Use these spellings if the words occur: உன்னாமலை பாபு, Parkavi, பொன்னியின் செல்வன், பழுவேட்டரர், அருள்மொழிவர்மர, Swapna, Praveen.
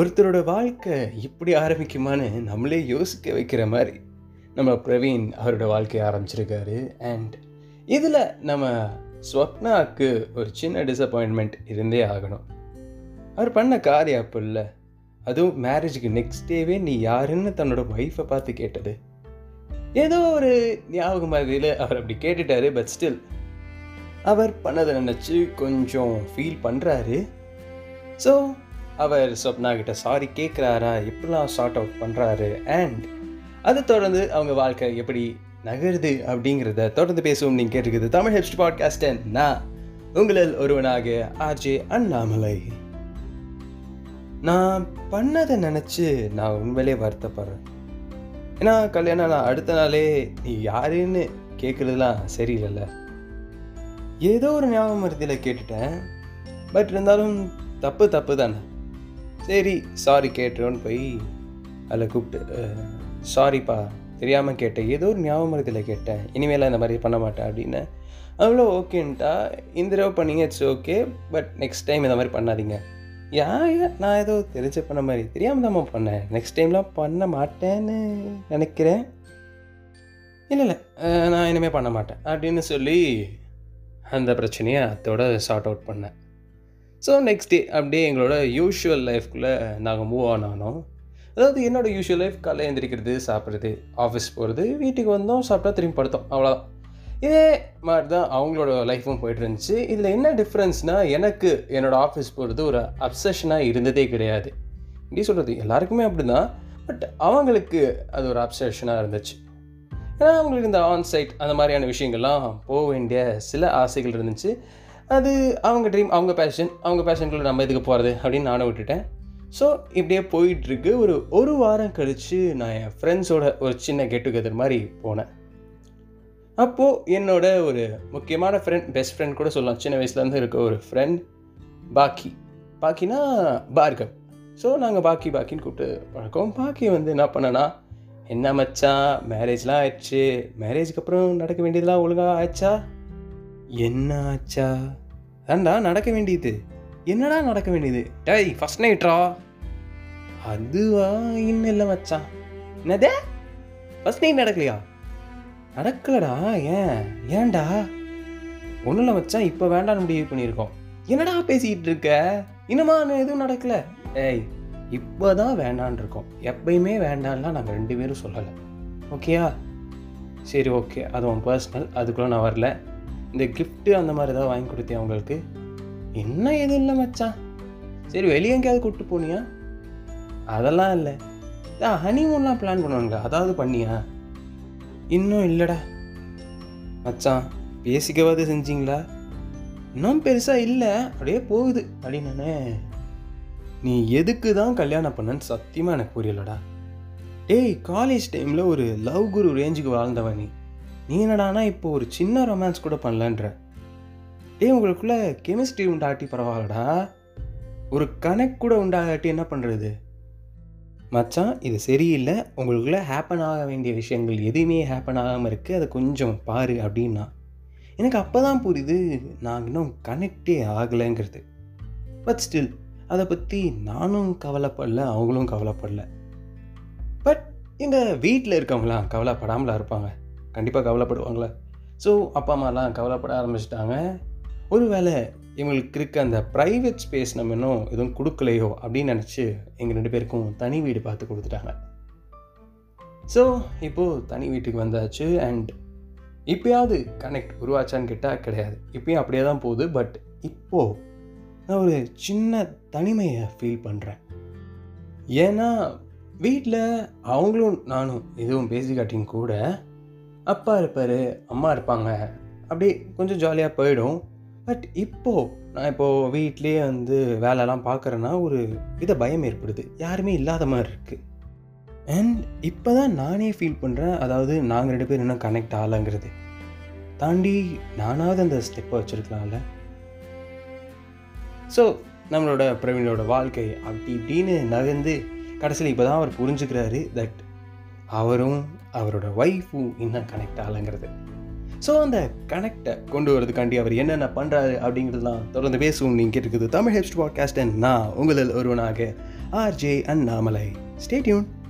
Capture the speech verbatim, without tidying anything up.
ஒருத்தரோட வாழ்க்கை இப்படி ஆரம்பிக்குமான்னு நம்மளே யோசிக்க வைக்கிற மாதிரி நம்ம பிரவீன் அவரோட வாழ்க்கையை ஆரம்பிச்சிருக்காரு. அண்ட் இதில் நம்ம ஸ்வப்னாவுக்கு ஒரு சின்ன டிசப்பாயின்மெண்ட் இருந்தே ஆகணும். அவர் பண்ண காரியம் அப்போ இல்லை, அதுவும் மேரேஜுக்கு நெக்ஸ்ட் டேவே நீ யாருன்னு தன்னோட ஒய்ஃபை பார்த்து கேட்டது ஏதோ ஒரு ஞாபகம் மாதிரியில் அவர் அப்படி கேட்டுட்டாரு. பட் ஸ்டில் அவர் பண்ணதை நினச்சி கொஞ்சம் ஃபீல் பண்ணுறாரு. ஸோ அவர் ஸ்வப்னா கிட்ட சாரி கேட்குறாரா, எப்படிலாம் சார்ட் அவுட் பண்ணுறாரு, அண்ட் அதை தொடர்ந்து அவங்க வாழ்க்கை எப்படி நகருது அப்படிங்கிறத தொடர்ந்து பேசுவோம். நீங்கள் கேட்டுருக்குது தமிழ் ஹெல்ப்ஸ் பாட்காஸ்ட், நான் உங்களில் ஒருவனாக ஆர்ஜே அண்ணாமலை. நான் பண்ணதை நினச்சி நான் உண்மையிலே வருத்தப்படுறேன். ஏன்னா கல்யாணம் நான் அடுத்த நாளே நீ யாருன்னு கேட்குறதுலாம் சரியில்லைல்ல. ஏதோ ஒரு ஞாபகம் மருதியில் கேட்டுட்டேன், பட் இருந்தாலும் தப்பு தப்பு தானே. சரி சாரி கேட்டுறோன்னு போய் அதில் கூப்பிட்டு சாரிப்பா தெரியாமல் கேட்டேன், ஏதோ ஒரு ஞாபகம் மருதியில் கேட்டேன், இனிமேலாம் இந்த மாதிரி பண்ண மாட்டேன் அப்படின்னு. அவ்வளோ ஓகேன்ட்டா, இந்த தடவை பண்ணிங்க it's okay, but next time இந்த மாதிரி பண்ணாதீங்க. ஏன் நான் ஏதோ தெரிஞ்ச பண்ண மாதிரி தெரியாமல் தான்மா பண்ணேன், நெக்ஸ்ட் டைம்லாம் பண்ண மாட்டேன்னு நினைக்கிறேன், இல்லை இல்லை நான் இனிமேல் பண்ண மாட்டேன் அப்படின்னு சொல்லி அந்த பிரச்சனையை அதோட சார்ட் அவுட் பண்ணேன். ஸோ நெக்ஸ்ட் டே அப்படியே எங்களோட யூஷுவல் லைஃப்குள்ளே நாங்கள் மூவ் ஆன் ஆனோம். அதாவது என்னோடய யூஷுவல் லைஃப் காலையில் எழுந்திரிக்கிறது, சாப்பிட்றது, ஆஃபீஸ் போகிறது, வீட்டுக்கு வந்தோம், சாப்பிட்டா திரும்பி படுத்தோம், அவ்வளோதான். இதே மாதிரி தான் அவங்களோட லைஃப்பும் போய்ட்டு இருந்துச்சு. இதில் என்ன டிஃப்ரென்ஸ்னால், எனக்கு என்னோடய ஆஃபீஸ் போகிறது ஒரு அப்சஷனாக இருந்ததே கிடையாது. இப்படி சொல்கிறது எல்லாருக்குமே அப்படி தான், பட் அவங்களுக்கு அது ஒரு அப்சஷனாக இருந்துச்சு. ஏன்னா அவங்களுக்கு இந்த ஆன்சைட் அந்த மாதிரியான விஷயங்கள்லாம் போக வேண்டிய சில ஆசைகள் இருந்துச்சு. அது அவங்க ட்ரீம், அவங்க பேஷன், அவங்க பேஷனுக்குள்ள நம்ம இதுக்கு போகிறது அப்படின்னு நானும் விட்டுட்டேன். ஸோ இப்படியே போயிட்டுருக்கு. ஒரு ஒரு வாரம் கழித்து நான் என் ஃப்ரெண்ட்ஸோட ஒரு சின்ன கெட் டுகெதர் மாதிரி போனேன். அப்போது என்னோட ஒரு முக்கியமான ஃப்ரெண்ட், பெஸ்ட் ஃப்ரெண்ட் கூட சொல்லலாம், சின்ன வயசுலேருந்து இருக்க ஒரு ஃப்ரெண்ட் பாக்கி, பாக்கினா பார்கவ். ஸோ நாங்கள் பாக்கி பாக்கின்னு கூப்பிட்டு பழக்கம். பாக்கி வந்து என்ன பண்ணனா, என்ன மச்சான் மேரேஜ்லாம் ஆயிடுச்சு, மேரேஜுக்கு அப்புறம் நடக்க வேண்டியதுலாம் ஒழுங்காக ஆயிடுச்சா, என்ன ஆச்சா, ஏண்டா நடக்க வேண்டியது, என்னடா நடக்க வேண்டியது, டேய் ஃபஸ்ட் நைட்ரா, அதுவா இன்னும் இல்லை மச்சான், என்னதே ஃபஸ்ட் நைட் நடக்கலையா, நடக்கலடா, ஏன் ஏன்டா, ஒன்றும் இல்லை மச்சான் இப்போ வேண்டான்னு முடிவு பண்ணியிருக்கோம், என்னடா பேசிக்கிட்டு இருக்க, இன்னுமா எதுவும் நடக்கலை, டேய் இப்போ தான் வேண்டான் இருக்கோம், எப்பயுமே வேண்டான்லாம் நாங்கள் ரெண்டு பேரும் சொல்லலை, ஓகேயா, சரி ஓகே, அது உன் பர்சனல், அதுக்குள்ளே நான் வரல, இந்த கிஃப்ட்டு அந்த மாதிரி ஏதாவது வாங்கி கொடுத்தேன் அவங்களுக்கு, என்ன எதுவும் இல்லை மச்சான், சரி வெளியே எங்கேயாவது கூப்பிட்டு போனியா, அதெல்லாம் இல்லை, அதான் ஹனிமூன்லாம் பிளான் பண்ணுவாங்களா அதாவது பண்ணியா, இன்னும் இல்லைடா மச்சான், பேசிக்கவாது செஞ்சிங்களா, இன்னும் பெருசாக இல்லை, அப்படியே போகுது அப்படின்னு. நீ எதுக்கு தான் கல்யாணம் பண்ணன்னு சத்தியமாக எனக்கு புரியலடா. டேய் காலேஜ் டைமில் ஒரு லவ் குரு ரேஞ்சுக்கு வாழ்ந்தவன் நீ, நீ என்னடானா இப்போ ஒரு சின்ன ரொமான்ஸ் கூட பண்ணலன்ற, டே உங்களுக்குள்ளே கெமிஸ்ட்ரி உண்டாட்டி பரவாயில்லடா, ஒரு கனெக்ட் கூட உண்டாகாட்டி என்ன பண்ணுறது மச்சான், இது சரியில்லை, உங்களுக்குள்ளே ஹேப்பன் ஆக வேண்டிய விஷயங்கள் எதுவுமே ஹேப்பன் ஆகாமல் இருக்குது, அதை கொஞ்சம் பாரு அப்படின்னா. எனக்கு அப்போ தான் புரியுது நான் இன்னும் கனெக்டே ஆகலைங்கிறது. பட் ஸ்டில் அதை பற்றி நானும் கவலைப்படல, அவங்களும் கவலைப்படல. பட் எங்கள் வீட்டில் இருக்கவங்களாம் கவலைப்படாமலாம் இருப்பாங்க, கண்டிப்பாக கவலைப்படுவாங்களே. ஸோ அப்பா அம்மாலாம் கவலைப்பட ஆரம்பிச்சிட்டாங்க, ஒரு வேளை இவங்களுக்கு இருக்க அந்த ப்ரைவேட் ஸ்பேஸ் நம்ம இன்னும் எதுவும் கொடுக்கலையோ அப்படின்னு நினச்சி எங்கள் ரெண்டு பேருக்கும் தனி வீடு பார்த்து கொடுத்துட்டாங்க. ஸோ இப்போது தனி வீட்டுக்கு வந்தாச்சு. அண்ட் இப்போயாவது கனெக்ட் உருவாச்சான்னு கேட்டால் கிடையாது, இப்போயும் அப்படியே தான் போகுது. பட் இப்போது நான் ஒரு சின்ன தனிமையை ஃபீல் பண்ணுறேன். ஏன்னா வீட்டில் அவங்களும் நானும் எதுவும் பேசிக்காட்டியும் கூட அப்பா இருப்பார், அம்மா இருப்பாங்க, அப்படி கொஞ்சம் ஜாலியாக போயிடும். பட் இப்போது நான் இப்போது வீட்லேயே வந்து வேலைலாம் பார்க்குறேன்னா ஒரு வித பயம் ஏற்படுது, யாருமே இல்லாத மாதிரி இருக்குது. அண்ட் இப்போ தான் நானே ஃபீல் பண்ணுறேன், அதாவது நாங்கள் ரெண்டு பேர் இன்னும் கனெக்ட் ஆகலைங்கிறது தாண்டி நானாவது அந்த ஸ்டெப்பை வச்சுருக்கலாம்ல. ஸோ நம்மளோட பிரவீனோட வாழ்க்கை அப்படி இப்படின்னு நகர்ந்து கடைசியில் இப்போ தான் அவர் புரிஞ்சுக்கிறாரு தட் அவரும் அவரோட ஒய்ஃபும் இன்னும் கனெக்ட் ஆகலைங்கிறது. ஸோ அந்த கனெக்டை கொண்டு வரதுக்காண்டி அவர் என்னென்ன பண்ணுறாரு அப்படிங்கிறதுலாம் தொடர்ந்து பேசுவோம். நீங்கள் கேட்டுருக்குது தமிழ் ஹெல்ப்ஸ் பாட்காஸ்ட், நான் உங்களில் ஒருவனாக R J Annamalai. Stay tuned.